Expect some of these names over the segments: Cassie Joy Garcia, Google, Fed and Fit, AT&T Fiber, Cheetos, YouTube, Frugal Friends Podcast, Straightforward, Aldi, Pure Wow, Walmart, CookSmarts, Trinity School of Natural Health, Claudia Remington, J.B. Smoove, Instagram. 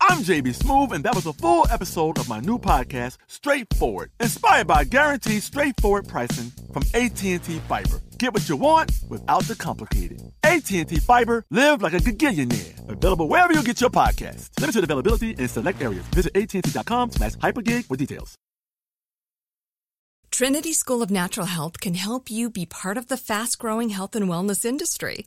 I'm J.B. Smoove, and that was a full episode of my new podcast, Straightforward, inspired by guaranteed straightforward pricing from AT&T Fiber. Get what you want without the complicated. AT&T Fiber, live like a gigillionaire. Available wherever you get your podcast. Limited availability in select areas. Visit AT&T.com/hypergig for details. Trinity School of Natural Health can help you be part of the fast-growing health and wellness industry.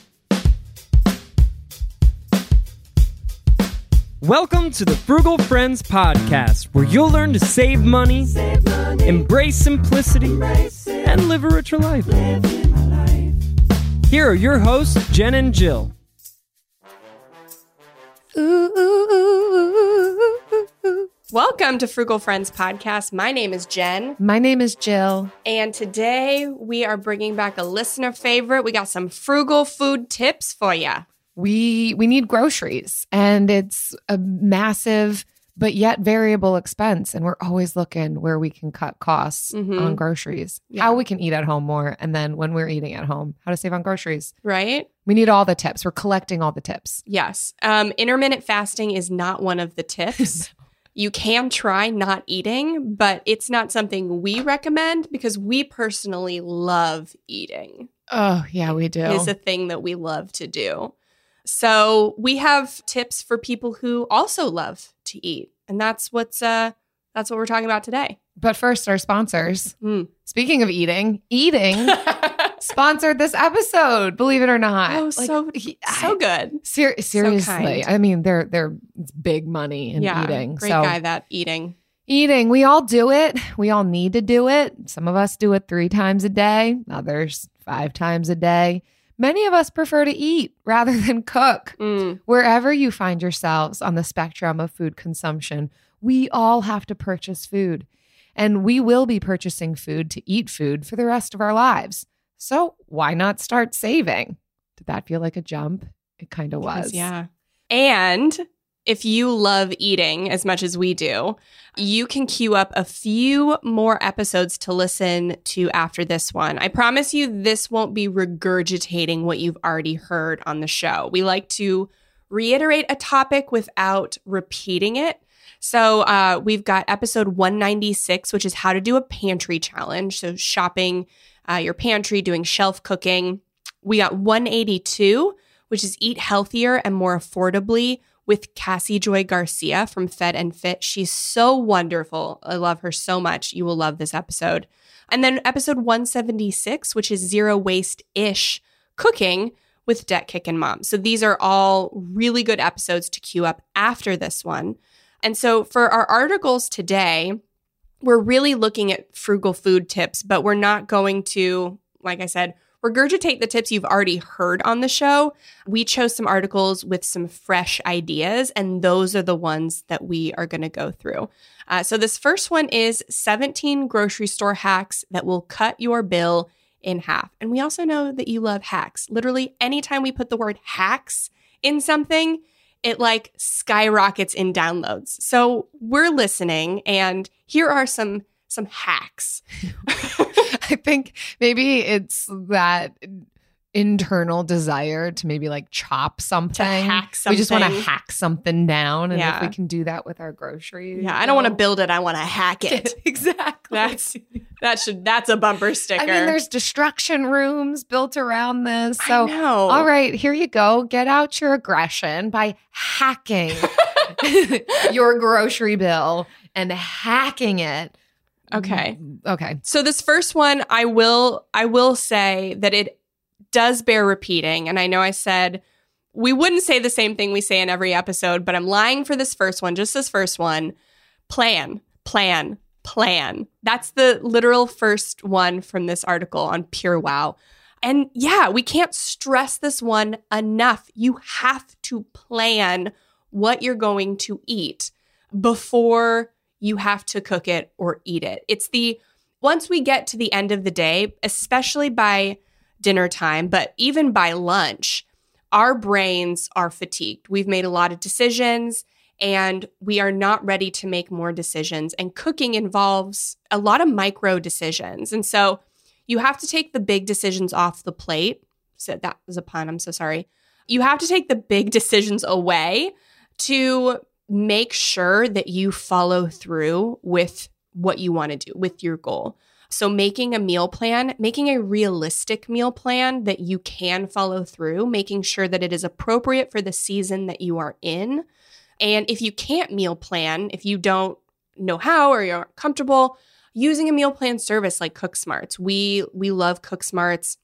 Welcome to the Frugal Friends Podcast, where you'll learn to save money, embrace simplicity, and live a richer life. Here are your hosts, Jen and Jill. Ooh. Welcome to Frugal Friends Podcast. My name is Jen. My name is Jill. And today we are bringing back a listener favorite. We got some frugal food tips for you. We need groceries, and it's a massive but yet variable expense, and we're always looking where we can cut costs on groceries, how we can eat at home more, and then when we're eating at home, how to save on groceries. Right? We need all the tips. We're collecting all the tips. Yes. Intermittent fasting is not one of the tips. You can try not eating, but it's not something we recommend because we personally love eating. Oh, yeah, we do. It's a thing that we love to do. So we have tips for people who also love to eat, and that's what we're talking about today. But first, our sponsors. Speaking of eating sponsored this episode. Believe it or not, so good. Seriously, so I mean, they're big money in eating. Great guy, that eating. Eating, we all do it. We all need to do it. Some of us do it 3 times a day. Others 5 times a day. Many of us prefer to eat rather than cook. Wherever you find yourselves on the spectrum of food consumption, we all have to purchase food. And we will be purchasing food to eat food for the rest of our lives. So why not start saving? Did that feel like a jump? It kind of was. Yeah. And if you love eating as much as we do, you can queue up a few more episodes to listen to after this one. I promise you this won't be regurgitating what you've already heard on the show. We like to reiterate a topic without repeating it. So we've got episode 196, which is how to do a pantry challenge. So shopping your pantry, doing shelf cooking. We got 182, which is eat healthier and more affordably, with Cassie Joy Garcia from Fed and Fit. She's so wonderful. I love her so much. You will love this episode. And then episode 176, which is zero waste-ish cooking with Debt Kick and Mom. So these are all really good episodes to queue up after this one. And so for our articles today, we're really looking at frugal food tips, but we're not going to, like I said, regurgitate the tips you've already heard on the show. We chose some articles with some fresh ideas, and those are the ones that we are going to go through. So this first one is 17 grocery store hacks that will cut your bill in half. And we also know that you love hacks. Literally, anytime we put the word hacks in something, it like skyrockets in downloads. So we're listening, and here are some hacks. I think maybe it's that internal desire to maybe like chop something. Hack something. We just want to hack something down. And if we can do that with our groceries. Yeah, I don't want to build it. I want to hack it. Exactly. That's a bumper sticker. I mean, there's destruction rooms built around this. So, I know. All right, here you go. Get out your aggression by hacking your grocery bill and hacking it. Okay. So this first one, I will say that it does bear repeating. And I know I said we wouldn't say the same thing we say in every episode, but I'm lying for this first one. Plan. plan. That's the literal first one from this article on Pure Wow. And yeah, we can't stress this one enough. You have to plan what you're going to eat before you have to cook it or eat it. It's the, once we get to the end of the day, especially by dinner time, but even by lunch, our brains are fatigued. We've made a lot of decisions and we are not ready to make more decisions. And cooking involves a lot of micro decisions. And so you have to take the big decisions off the plate. So that was a pun, I'm so sorry. You have to take the big decisions away to make sure that you follow through with what you want to do, with your goal. So making a meal plan, making a realistic meal plan that you can follow through, making sure that it is appropriate for the season that you are in. And if you can't meal plan, if you don't know how or you're comfortable, using a meal plan service like CookSmarts. We love CookSmarts,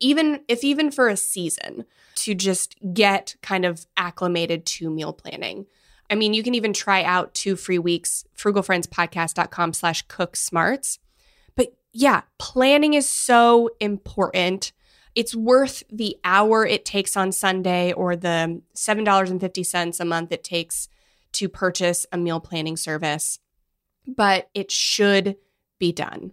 even for a season, to just get kind of acclimated to meal planning. I mean, you can even try out 2 free weeks, frugalfriendspodcast.com/cooksmarts. But yeah, planning is so important. It's worth the hour it takes on Sunday or the $7.50 a month it takes to purchase a meal planning service. But it should be done.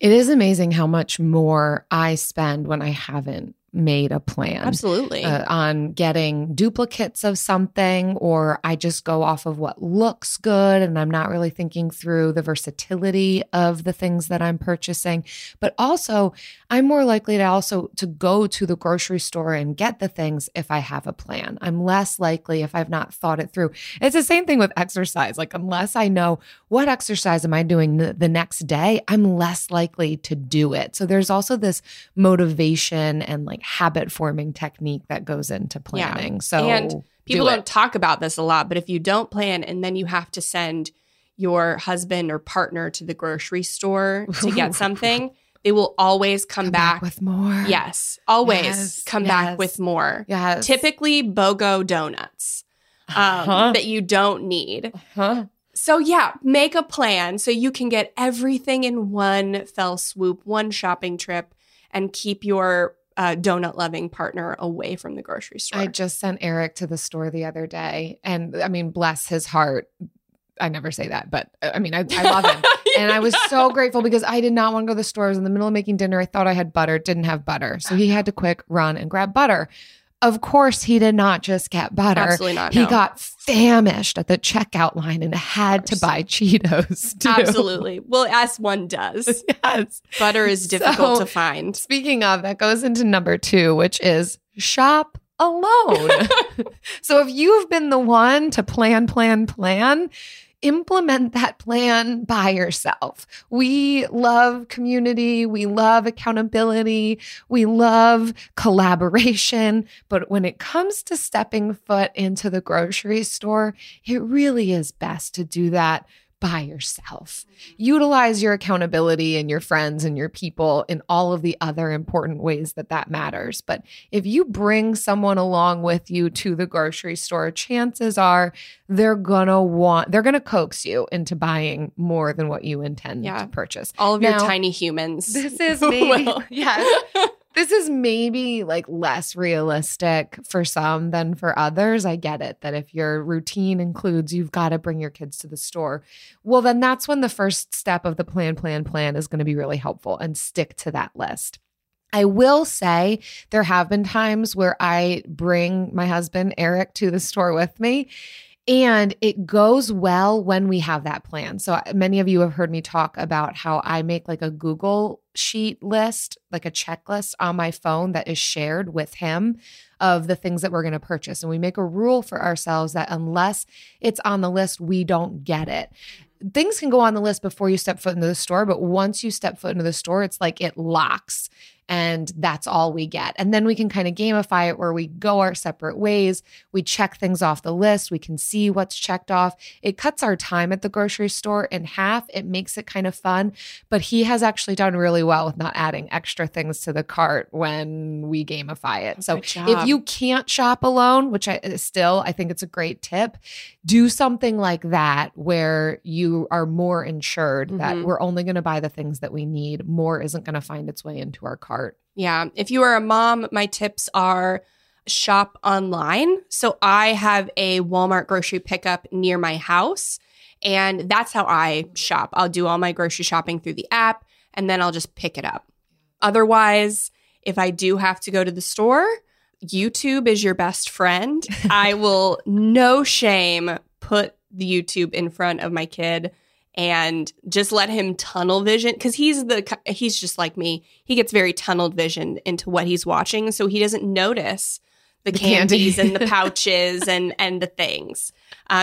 It is amazing how much more I spend when I haven't made a plan. Absolutely. On getting duplicates of something, or I just go off of what looks good and I'm not really thinking through the versatility of the things that I'm purchasing. But also, I'm more likely to go to the grocery store and get the things if I have a plan. I'm less likely if I've not thought it through. It's the same thing with exercise. Like, unless I know what exercise am I doing the next day, I'm less likely to do it. So there's also this motivation and like habit-forming technique that goes into planning. Yeah. So and people don't talk about this a lot, but if you don't plan and then you have to send your husband or partner to the grocery store to get something, they will always come back with more. Yes. Always back with more. Yes. Typically BOGO donuts that you don't need. Uh-huh. So yeah, make a plan so you can get everything in one fell swoop, one shopping trip, and keep your donut-loving partner away from the grocery store. I just sent Eric to the store the other day. And I mean, bless his heart. I never say that, but I mean, I love him. And I was so grateful because I did not want to go to the store. I was in the middle of making dinner. I thought I had butter, didn't have butter. So he had to quick run and grab butter. Of course, he did not just get butter. Absolutely not. He got famished at the checkout line and had to buy Cheetos too. Absolutely. Well, as one does. Yes. Butter is difficult to find. Speaking of, that goes into number 2, which is shop alone. So if you've been the one to plan, implement that plan by yourself. We love community. We love accountability. We love collaboration. But when it comes to stepping foot into the grocery store, it really is best to do that by yourself. Utilize your accountability and your friends and your people in all of the other important ways that matters. But if you bring someone along with you to the grocery store, chances are they're going to coax you into buying more than what you intend to purchase. All of your tiny humans. This is me. Yes. This is maybe like less realistic for some than for others. I get it that if your routine includes you've got to bring your kids to the store, well, then that's when the first step of the plan is going to be really helpful, and stick to that list. I will say there have been times where I bring my husband, Eric, to the store with me. And it goes well when we have that plan. So many of you have heard me talk about how I make like a Google sheet list, like a checklist on my phone that is shared with him of the things that we're going to purchase. And we make a rule for ourselves that unless it's on the list, we don't get it. Things can go on the list before you step foot into the store, but once you step foot into the store, it's like it locks. and that's all we get. And then we can kind of gamify it where we go our separate ways. We check things off the list. We can see what's checked off. It cuts our time at the grocery store in half. It makes it kind of fun. But he has actually done really well with not adding extra things to the cart when we gamify it. So if you can't shop alone, which I think it's a great tip, do something like that where you are more insured that we're only going to buy the things that we need. More isn't going to find its way into our cart. Yeah. If you are a mom, my tips are shop online. So I have a Walmart grocery pickup near my house, and that's how I shop. I'll do all my grocery shopping through the app, and then I'll just pick it up. Otherwise, if I do have to go to the store, YouTube is your best friend. I will, no shame, put the YouTube in front of my kid and just let him tunnel vision, because he's just like me. He gets very tunneled vision into what he's watching, so he doesn't notice the candies and the pouches and the things.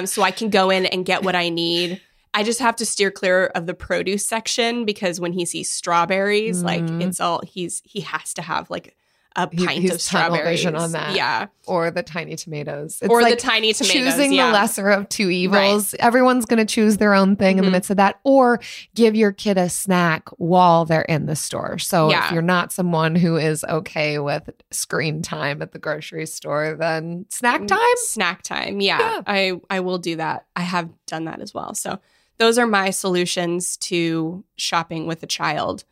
So I can go in and get what I need. I just have to steer clear of the produce section, because when he sees strawberries, like it's all he has to have like a pint of strawberries on that. Yeah. Or the tiny tomatoes. It's like the tiny tomatoes. Choosing the lesser of two evils. Right. Everyone's going to choose their own thing in the midst of that, or give your kid a snack while they're in the store. So if you're not someone who is okay with screen time at the grocery store, then snack time? Snack time. Yeah. I will do that. I have done that as well. So those are my solutions to shopping with a child.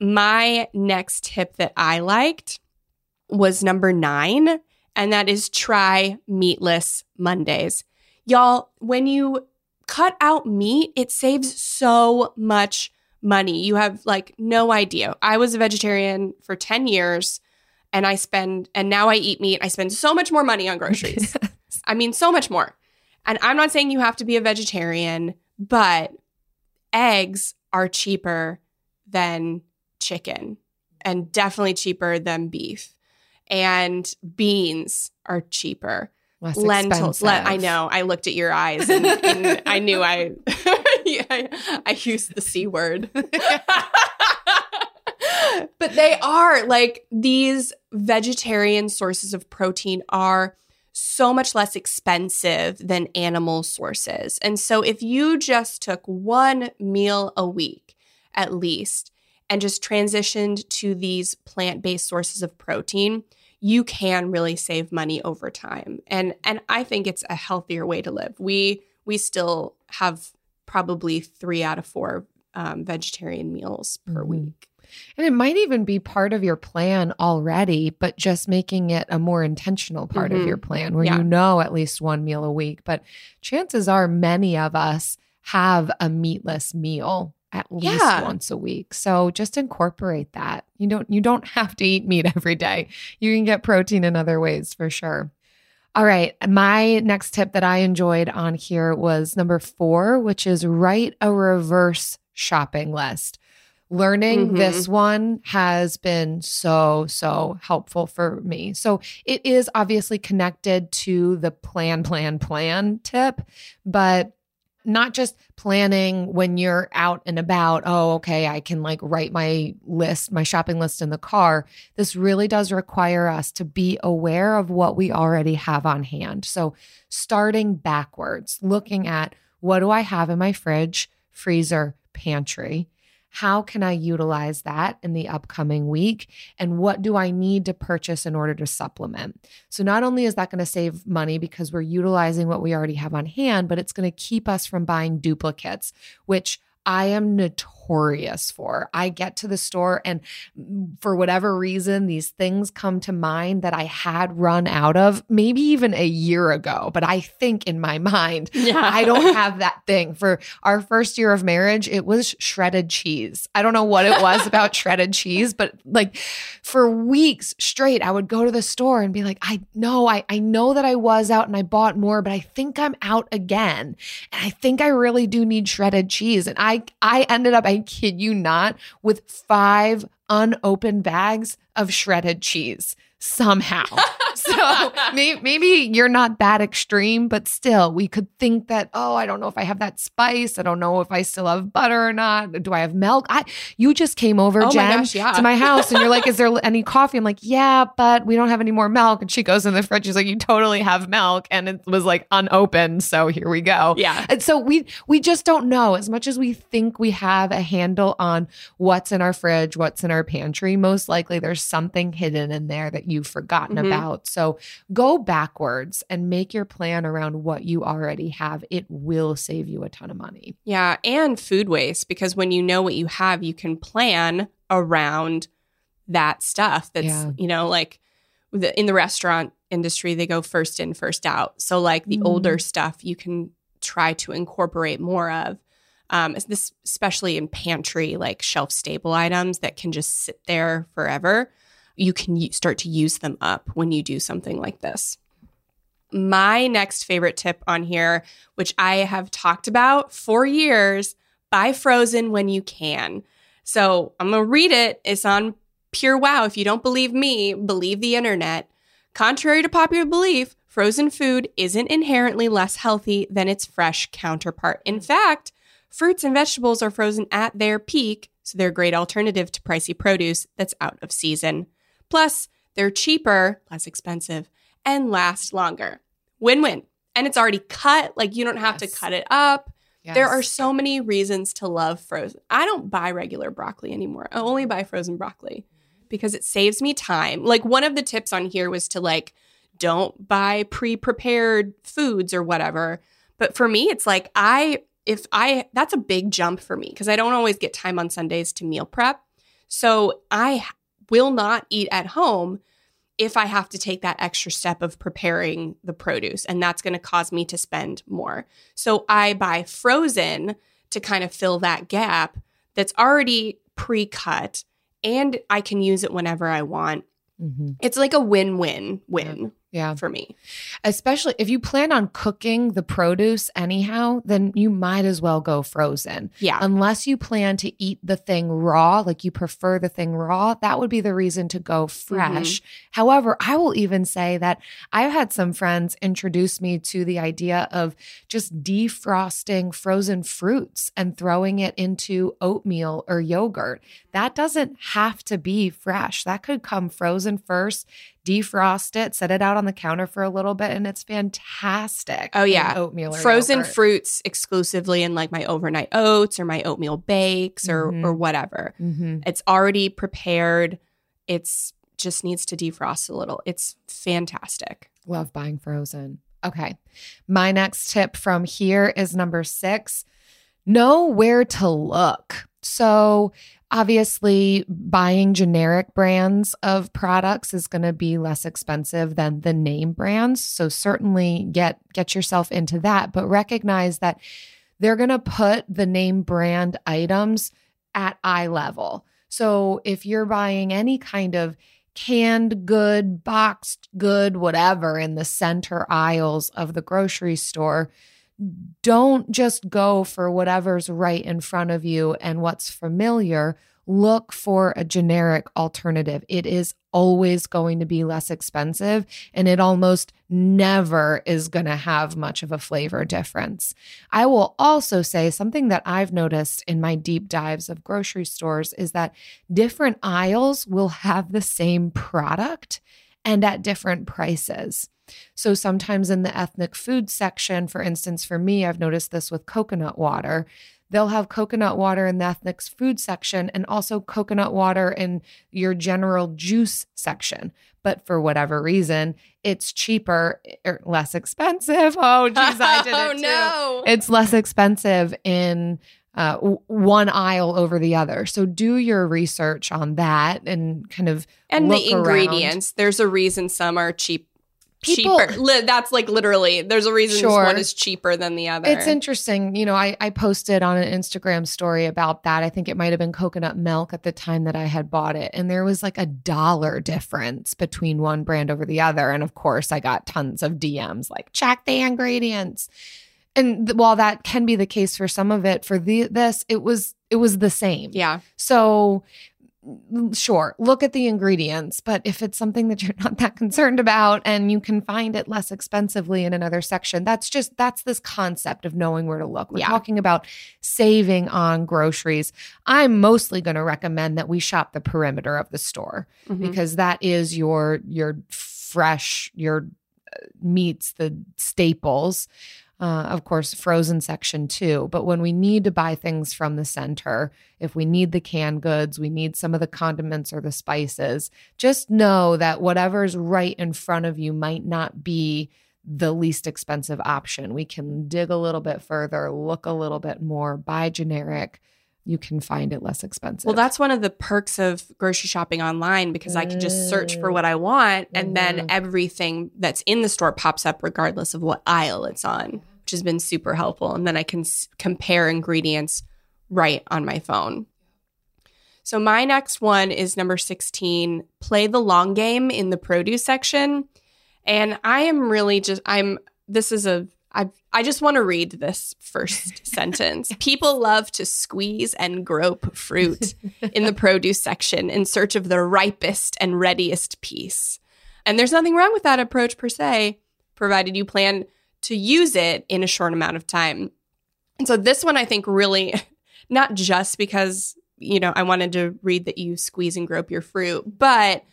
My next tip that I liked was number 9, and that is try meatless Mondays. Y'all, when you cut out meat, it saves so much money. You have like no idea. I was a vegetarian for 10 years and now I eat meat. I spend so much more money on groceries. I mean, so much more. And I'm not saying you have to be a vegetarian, but eggs are cheaper than chicken and definitely cheaper than beef. And beans are cheaper. Less lentils. I know. I looked at your eyes and I knew I used the C word. But they are like, these vegetarian sources of protein are so much less expensive than animal sources. And so if you just took one meal a week at least and just transitioned to these plant-based sources of protein, you can really save money over time. And I think it's a healthier way to live. We still have probably 3 out of 4 vegetarian meals per week. And it might even be part of your plan already, but just making it a more intentional part of your plan where you know at least one meal a week. But chances are many of us have a meatless meal at least once a week. So just incorporate that. You don't have to eat meat every day. You can get protein in other ways for sure. All right. My next tip that I enjoyed on here was number 4, which is write a reverse shopping list. Learning this one has been so helpful for me. So it is obviously connected to the plan tip, but not just planning when you're out and about, oh, okay, I can like write my shopping list in the car. This really does require us to be aware of what we already have on hand. So starting backwards, looking at what do I have in my fridge, freezer, pantry? How can I utilize that in the upcoming week? And what do I need to purchase in order to supplement? So not only is that going to save money because we're utilizing what we already have on hand, but it's going to keep us from buying duplicates, which I am notorious for. I get to the store and for whatever reason, these things come to mind that I had run out of maybe even a year ago. But I think in my mind, I don't have that thing. For our first year of marriage, it was shredded cheese. I don't know what it was about shredded cheese, but like for weeks straight, I would go to the store and be like, I know that I was out and I bought more, but I think I'm out again. And I think I really do need shredded cheese. And I ended up, I kid you not, with 5 unopened bags of shredded cheese somehow. So maybe you're not that extreme, but still we could think that, oh, I don't know if I have that spice. I don't know if I still have butter or not. Do I have milk? You just came over, Jen, my gosh, yeah, to my house and you're like, is there any coffee? I'm like, yeah, but we don't have any more milk. And she goes in the fridge. She's like, you totally have milk. And it was like unopened. So here we go. Yeah. And so we just don't know. As much as we think we have a handle on what's in our fridge, what's in our pantry, most likely there's something hidden in there that you've forgotten about. So go backwards and make your plan around what you already have. It will save you a ton of money. Yeah. And food waste, because when you know what you have, you can plan around that stuff that's, you know, like in the restaurant industry, they go first in, first out. So like the older stuff you can try to incorporate more of. This especially in pantry, like shelf stable items that can just sit there forever. You can start to use them up when you do something like this. My next favorite tip on here, which I have talked about for years, buy frozen when you can. So I'm going to read it. It's on Pure Wow. If you don't believe me, believe the internet. Contrary to popular belief, frozen food isn't inherently less healthy than its fresh counterpart. In fact, fruits and vegetables are frozen at their peak, so they're a great alternative to pricey produce that's out of season. Plus, they're cheaper, less expensive, and last longer. Win-win. And it's already cut. Like, you don't have to cut it up. Yes. There are so many reasons to love frozen. I don't buy regular broccoli anymore. I only buy frozen broccoli because it saves me time. Like, one of the tips on here was to, like, don't buy pre-prepared foods or whatever. But for me, it's like that's a big jump for me because I don't always get time on Sundays to meal prep. So I will not eat at home if I have to take that extra step of preparing the produce, and that's going to cause me to spend more. So I buy frozen to kind of fill that gap that's already pre-cut, and I can use it whenever I want. Mm-hmm. It's like a win-win-win. Yeah, for me. Especially if you plan on cooking the produce anyhow, then you might as well go frozen. Yeah. Unless you plan to eat the thing raw, like you prefer the thing raw, that would be the reason to go fresh. Mm-hmm. However, I will even say that I've had some friends introduce me to the idea of just defrosting frozen fruits and throwing it into oatmeal or yogurt. That doesn't have to be fresh. That could come frozen first. Defrost it, set it out on the counter for a little bit, and it's fantastic. Oh, yeah. Oatmeal or frozen yogurt. Fruits exclusively in like my overnight oats or my oatmeal bakes or whatever. Mm-hmm. It's already prepared. It's just needs to defrost a little. It's fantastic. Love buying frozen. Okay. My next tip from here is number 6. Know where to look. So obviously, buying generic brands of products is going to be less expensive than the name brands. So certainly get yourself into that, but recognize that they're going to put the name brand items at eye level. So if you're buying any kind of canned good, boxed good, whatever in the center aisles of the grocery store, don't just go for whatever's right in front of you and what's familiar. Look for a generic alternative. It is always going to be less expensive, and it almost never is going to have much of a flavor difference. I will also say something that I've noticed in my deep dives of grocery stores is that different aisles will have the same product and at different prices. So sometimes in the ethnic food section, for instance, for me, I've noticed this with coconut water. They'll have coconut water in the ethnic food section and also coconut water in your general juice section. But for whatever reason, it's cheaper or less expensive. Oh, geez, I did it too. Oh, no. It's less expensive in one aisle over the other. So do your research on that and kind of look the ingredients. Around. There's a reason some are cheaper. That's like literally, there's a reason one is cheaper than the other. It's interesting. You know, I posted on an Instagram story about that. I think it might've been coconut milk at the time that I had bought it. And there was like $1 difference between one brand over the other. And of course I got tons of DMs like, check the ingredients. And while that can be the case for some of it, for this, it was the same. Yeah. So sure, look at the ingredients, but if it's something that you're not that concerned about and you can find it less expensively in another section, that's this concept of knowing where to look. We're talking about saving on groceries. I'm mostly going to recommend that we shop the perimeter of the store because that is your fresh, your meats, the staples. Of course, frozen section too. But when we need to buy things from the center, if we need the canned goods, we need some of the condiments or the spices, just know that whatever's right in front of you might not be the least expensive option. We can dig a little bit further, look a little bit more, buy generic. You can find it less expensive. Well, that's one of the perks of grocery shopping online because I can just search for what I want and then everything that's in the store pops up regardless of what aisle it's on, which has been super helpful. And then I can compare ingredients right on my phone. So my next one is number 16, play the long game in the produce section. And I am really just – I just want to read this first sentence. People love to squeeze and grope fruit in the produce section in search of the ripest and readiest piece. And there's nothing wrong with that approach per se, provided you plan to use it in a short amount of time. And so this one I think really, not just because, you know, I wanted to read that you squeeze and grope your fruit, but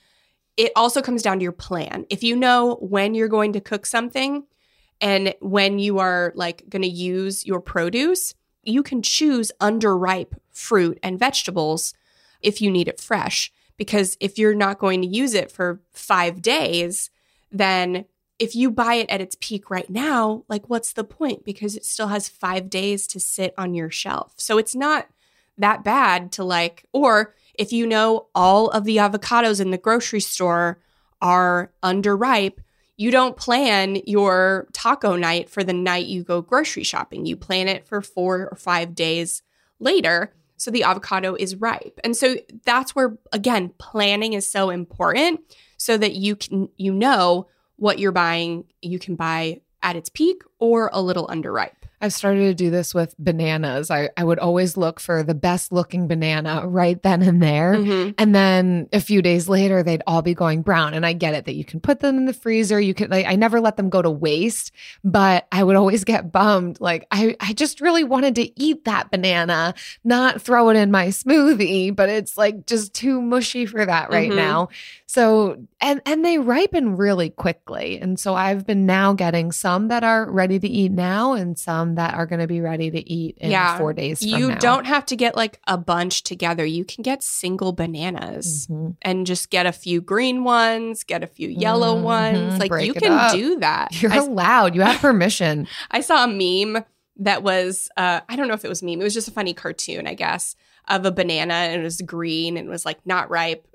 it also comes down to your plan. If you know when you're going to cook something and when you are like going to use your produce, you can choose underripe fruit and vegetables if you need it fresh. Because if you're not going to use it for 5 days, then if you buy it at its peak right now, like what's the point? Because it still has 5 days to sit on your shelf. So it's not that bad to like, or if you know all of the avocados in the grocery store are underripe, you don't plan your taco night for the night you go grocery shopping. You plan it for 4 or 5 days later so the avocado is ripe. And so that's where, again, planning is so important so that you know what you're buying. You can buy at its peak or a little underripe. I've started to do this with bananas. I would always look for the best looking banana right then and there. Mm-hmm. And then a few days later, they'd all be going brown. And I get it that you can put them in the freezer. You can, like, I never let them go to waste, but I would always get bummed. Like I just really wanted to eat that banana, not throw it in my smoothie, but it's like just too mushy for that right now. So, and they ripen really quickly. And so I've been now getting some that are ready to eat now and some that are going to be ready to eat in 4 days from now. You don't have to get like a bunch together. You can get single bananas and just get a few green ones, get a few yellow ones. Like break you can up. Do that. You're allowed. You have permission. I saw a meme that was, I don't know if it was a meme. It was just a funny cartoon, I guess, of a banana and it was green and it was like not ripe,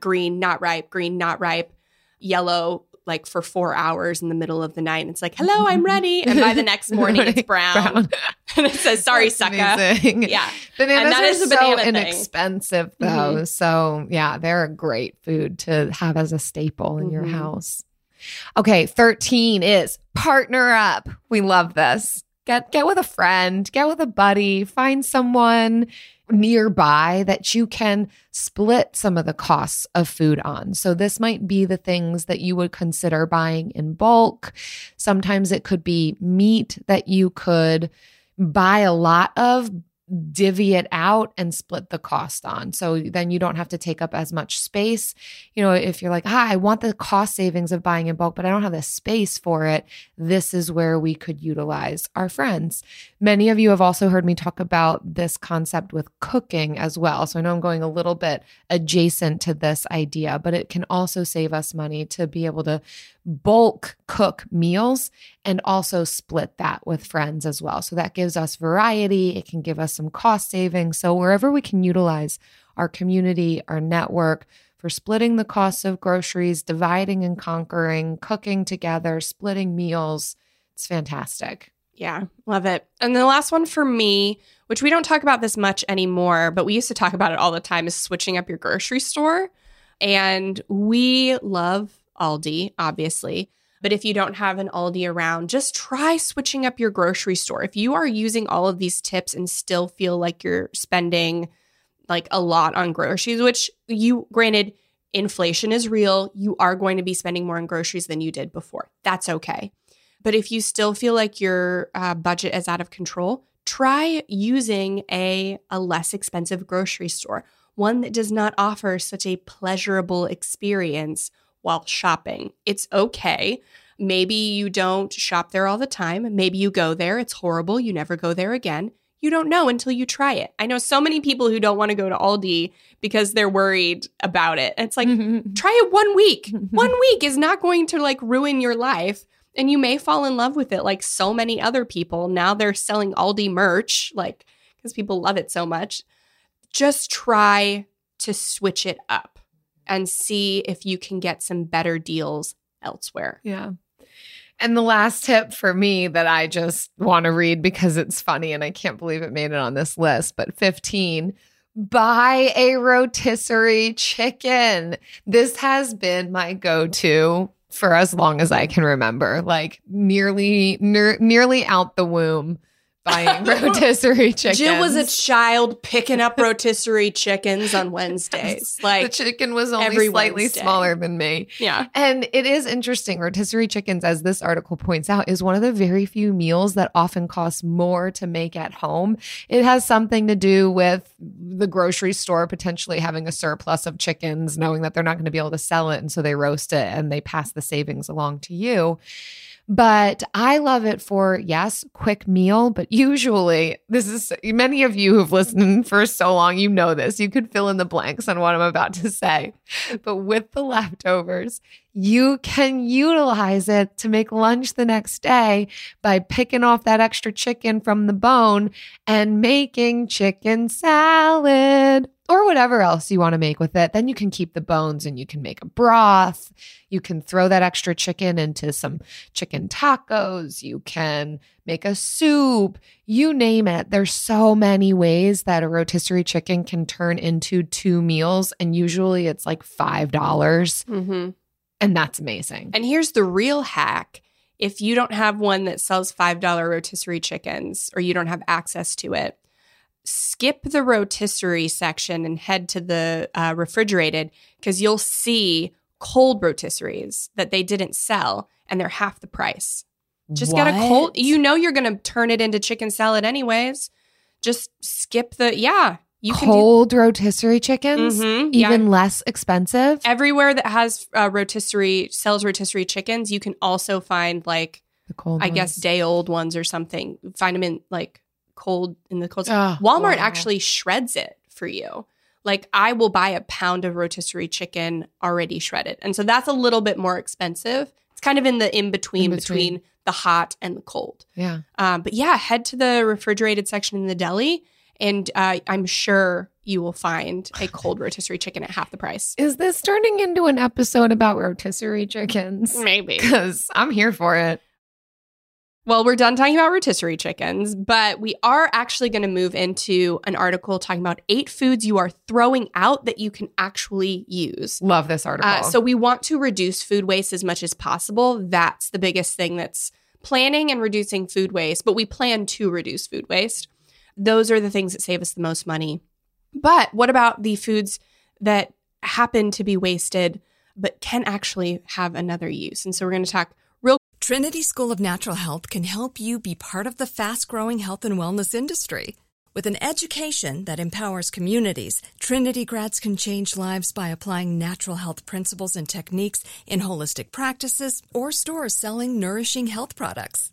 green, not ripe, yellow, like for 4 hours in the middle of the night. And it's like, hello, I'm ready. And by the next morning, it's brown. And it says, sorry, sucker. Yeah. Bananas and that is so inexpensive thing. Though. So yeah, they're a great food to have as a staple in your house. Okay. 13 is partner up. We love this. Get with a friend, get with a buddy, find someone nearby that you can split some of the costs of food on. So this might be the things that you would consider buying in bulk. Sometimes it could be meat that you could buy a lot of, divvy it out and split the cost on. So then you don't have to take up as much space. You know, if you're like, I want the cost savings of buying in bulk, but I don't have the space for it. This is where we could utilize our friends. Many of you have also heard me talk about this concept with cooking as well. So I know I'm going a little bit adjacent to this idea, but it can also save us money to be able to bulk cook meals and also split that with friends as well. So that gives us variety. It can give us some cost savings. So wherever we can utilize our community, our network for splitting the costs of groceries, dividing and conquering, cooking together, splitting meals, it's fantastic. Yeah, love it. And the last one for me, which we don't talk about this much anymore, but we used to talk about it all the time, is switching up your grocery store. And we love Aldi, obviously. But if you don't have an Aldi around, just try switching up your grocery store. If you are using all of these tips and still feel like you're spending like a lot on groceries, which you, granted, inflation is real. You are going to be spending more on groceries than you did before. That's okay. But if you still feel like your budget is out of control, try using a less expensive grocery store, one that does not offer such a pleasurable experience while shopping. It's okay. Maybe you don't shop there all the time. Maybe you go there, it's horrible, you never go there again. You don't know until you try it. I know so many people who don't want to go to Aldi because they're worried about it. It's like, try it 1 week. 1 week is not going to like ruin your life. And you may fall in love with it like so many other people. Now they're selling Aldi merch, like, because people love it so much. Just try to switch it up and see if you can get some better deals elsewhere. Yeah. And the last tip for me that I just want to read because it's funny and I can't believe it made it on this list, but 15, buy a rotisserie chicken. This has been my go-to for as long as I can remember, like nearly out the womb, buying rotisserie chickens. Jill was a child picking up rotisserie chickens on Wednesdays. Like, the chicken was only slightly smaller than me. Yeah. And it is interesting. Rotisserie chickens, as this article points out, is one of the very few meals that often costs more to make at home. It has something to do with the grocery store potentially having a surplus of chickens, knowing that they're not going to be able to sell it. And so they roast it and they pass the savings along to you. But I love it for, yes, quick meal, but usually this is, many of you who've listened for so long, you know this. You could fill in the blanks on what I'm about to say. But with the leftovers, you can utilize it to make lunch the next day by picking off that extra chicken from the bone and making chicken salad or whatever else you want to make with it. Then you can keep the bones and you can make a broth. You can throw that extra chicken into some chicken tacos. You can make a soup. You name it. There's so many ways that a rotisserie chicken can turn into two meals, and usually it's like $5. Mm-hmm. And that's amazing. And here's the real hack. If you don't have one that sells $5 rotisserie chickens or you don't have access to it, skip the rotisserie section and head to the refrigerated, because you'll see cold rotisseries that they didn't sell and they're half the price. Just what? Get a cold. You know you're going to turn it into chicken salad anyways. Just skip the – yeah. You cold can do rotisserie chickens, even less expensive. Everywhere that has sells rotisserie chickens, you can also find like the cold ones, I guess day old ones or something. Find them in like cold in the cold. Oh, Walmart actually shreds it for you. Like, I will buy a pound of rotisserie chicken already shredded, and so that's a little bit more expensive. It's kind of in the in between the hot and the cold. Yeah, but yeah, head to the refrigerated section in the deli. And I'm sure you will find a cold rotisserie chicken at half the price. Is this turning into an episode about rotisserie chickens? Maybe. Because I'm here for it. Well, we're done talking about rotisserie chickens, but we are actually going to move into an article talking about 8 foods you are throwing out that you can actually use. Love this article. So we want to reduce food waste as much as possible. That's the biggest thing, that's planning and reducing food waste, but we plan to reduce food waste. Those are the things that save us the most money. But what about the foods that happen to be wasted but can actually have another use? And so we're going to talk real. Trinity School of Natural Health can help you be part of the fast-growing health and wellness industry. With an education that empowers communities, Trinity grads can change lives by applying natural health principles and techniques in holistic practices or stores selling nourishing health products.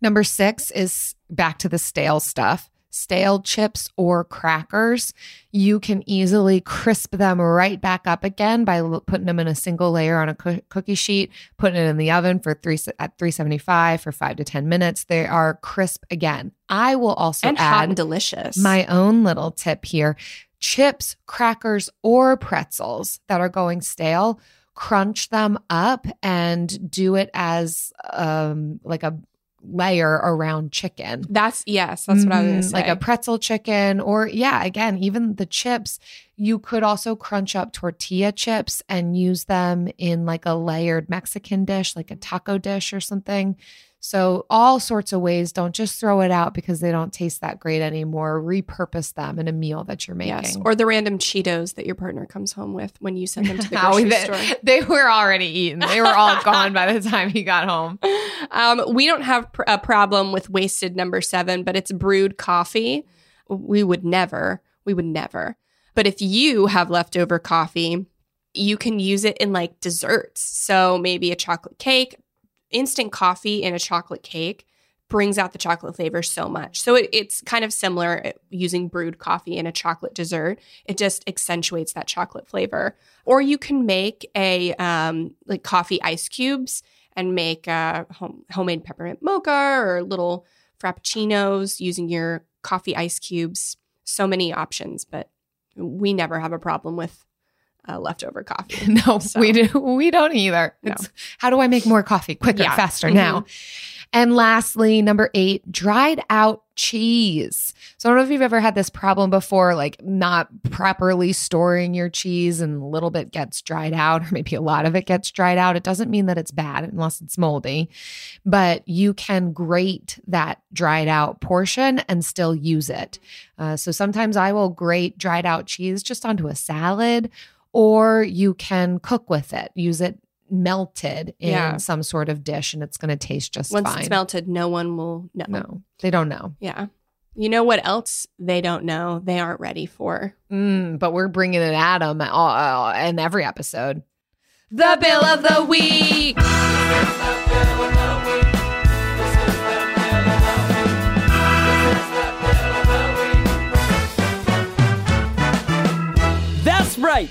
Number 6 is back to the stale stuff. Stale chips or crackers, you can easily crisp them right back up again by putting them in a single layer on a cookie sheet, putting it in the oven for at 375 for 5 to 10 minutes. They are crisp again. I will also add hot and delicious. My own little tip here: chips, crackers, or pretzels that are going stale, crunch them up and do it as like a layer around chicken. That's mm-hmm. what I was gonna say. Like a pretzel chicken, or again, even the chips. You could also crunch up tortilla chips and use them in like a layered Mexican dish, like a taco dish or something. So all sorts of ways. Don't just throw it out because they don't taste that great anymore. Repurpose them in a meal that you're making. Yes, or the random Cheetos that your partner comes home with when you send them to the grocery store. They were already eaten. They were all gone by the time he got home. We don't have a problem with wasted number 7, but it's brewed coffee. We would never. But if you have leftover coffee, you can use it in like desserts. So maybe a chocolate cake. Instant coffee in a chocolate cake brings out the chocolate flavor so much. So it's kind of similar using brewed coffee in a chocolate dessert. It just accentuates that chocolate flavor. Or you can make a like coffee ice cubes and make a homemade peppermint mocha or little frappuccinos using your coffee ice cubes. So many options, but we never have a problem with leftover coffee. No, so. We don't either. No. It's, how do I make more coffee quicker, faster mm-hmm. now? And lastly, number 8, dried out cheese. So I don't know if you've ever had this problem before, like not properly storing your cheese and a little bit gets dried out, or maybe a lot of it gets dried out. It doesn't mean that it's bad unless it's moldy, but you can grate that dried out portion and still use it. So sometimes I will grate dried out cheese just onto a salad. Or you can cook with it, use it melted in some sort of dish, and it's going to taste just fine. Once it's melted, no one will know. No, they don't know. Yeah. You know what else they don't know? They aren't ready for. But we're bringing it at them in every episode. The Bill of the Week. That's right.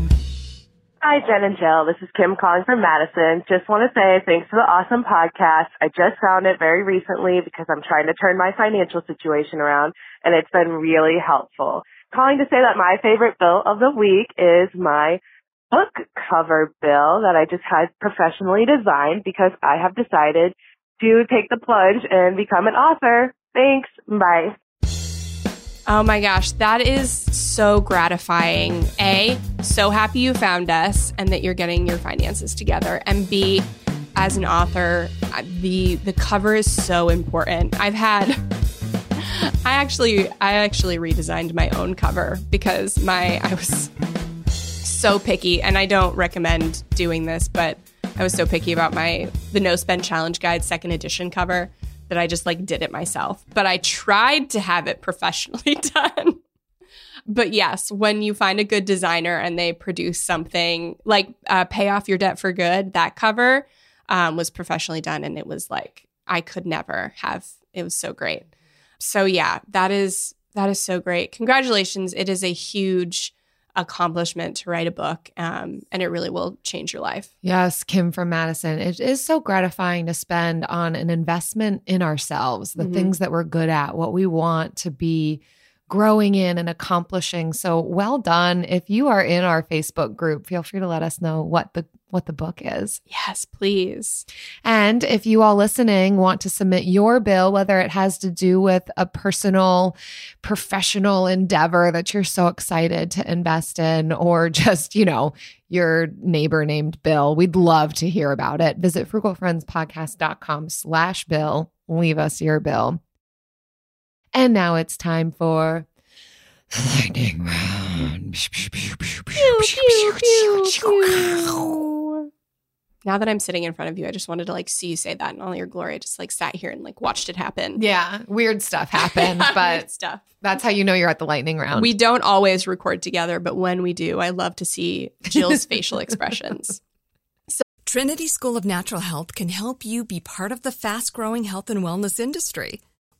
Hi, Jen and Jill. This is Kim calling from Madison. Just want to say thanks for the awesome podcast. I just found it very recently because I'm trying to turn my financial situation around, and it's been really helpful. Calling to say that my favorite bill of the week is my book cover bill that I just had professionally designed because I have decided to take the plunge and become an author. Thanks. Bye. Oh my gosh, that is so gratifying. A, so happy you found us and that you're getting your finances together. And B, as an author, the cover is so important. I actually redesigned my own cover because I was so picky, and I don't recommend doing this, but I was so picky about the No Spend Challenge Guide 2nd edition cover that I just like did it myself, but I tried to have it professionally done. But yes, when you find a good designer and they produce something like Pay Off Your Debt for Good, that cover was professionally done, and it was like I could never have. It was so great. So yeah, that is so great. Congratulations. It is a huge accomplishment to write a book, and it really will change your life. Yes, Kim from Madison. It is so gratifying to spend on an investment in ourselves, the mm-hmm. things that we're good at, what we want to be growing in and accomplishing. So well done. If you are in our Facebook group, feel free to let us know what the book is. Yes, please. And if you all listening want to submit your bill, whether it has to do with a personal, professional endeavor that you're so excited to invest in, or just, your neighbor named Bill, we'd love to hear about it. Visit frugalfriendspodcast.com/bill. Leave us your bill. And now it's time for lightning round. now that I'm sitting in front of you, I just wanted to like see you say that in all your glory. I just like sat here and like watched it happen. Yeah. Weird stuff happened, but weird stuff. That's how you know you're at the lightning round. We don't always record together, but when we do, I love to see Jill's facial expressions. Trinity School of Natural Health can help you be part of the fast-growing health and wellness industry.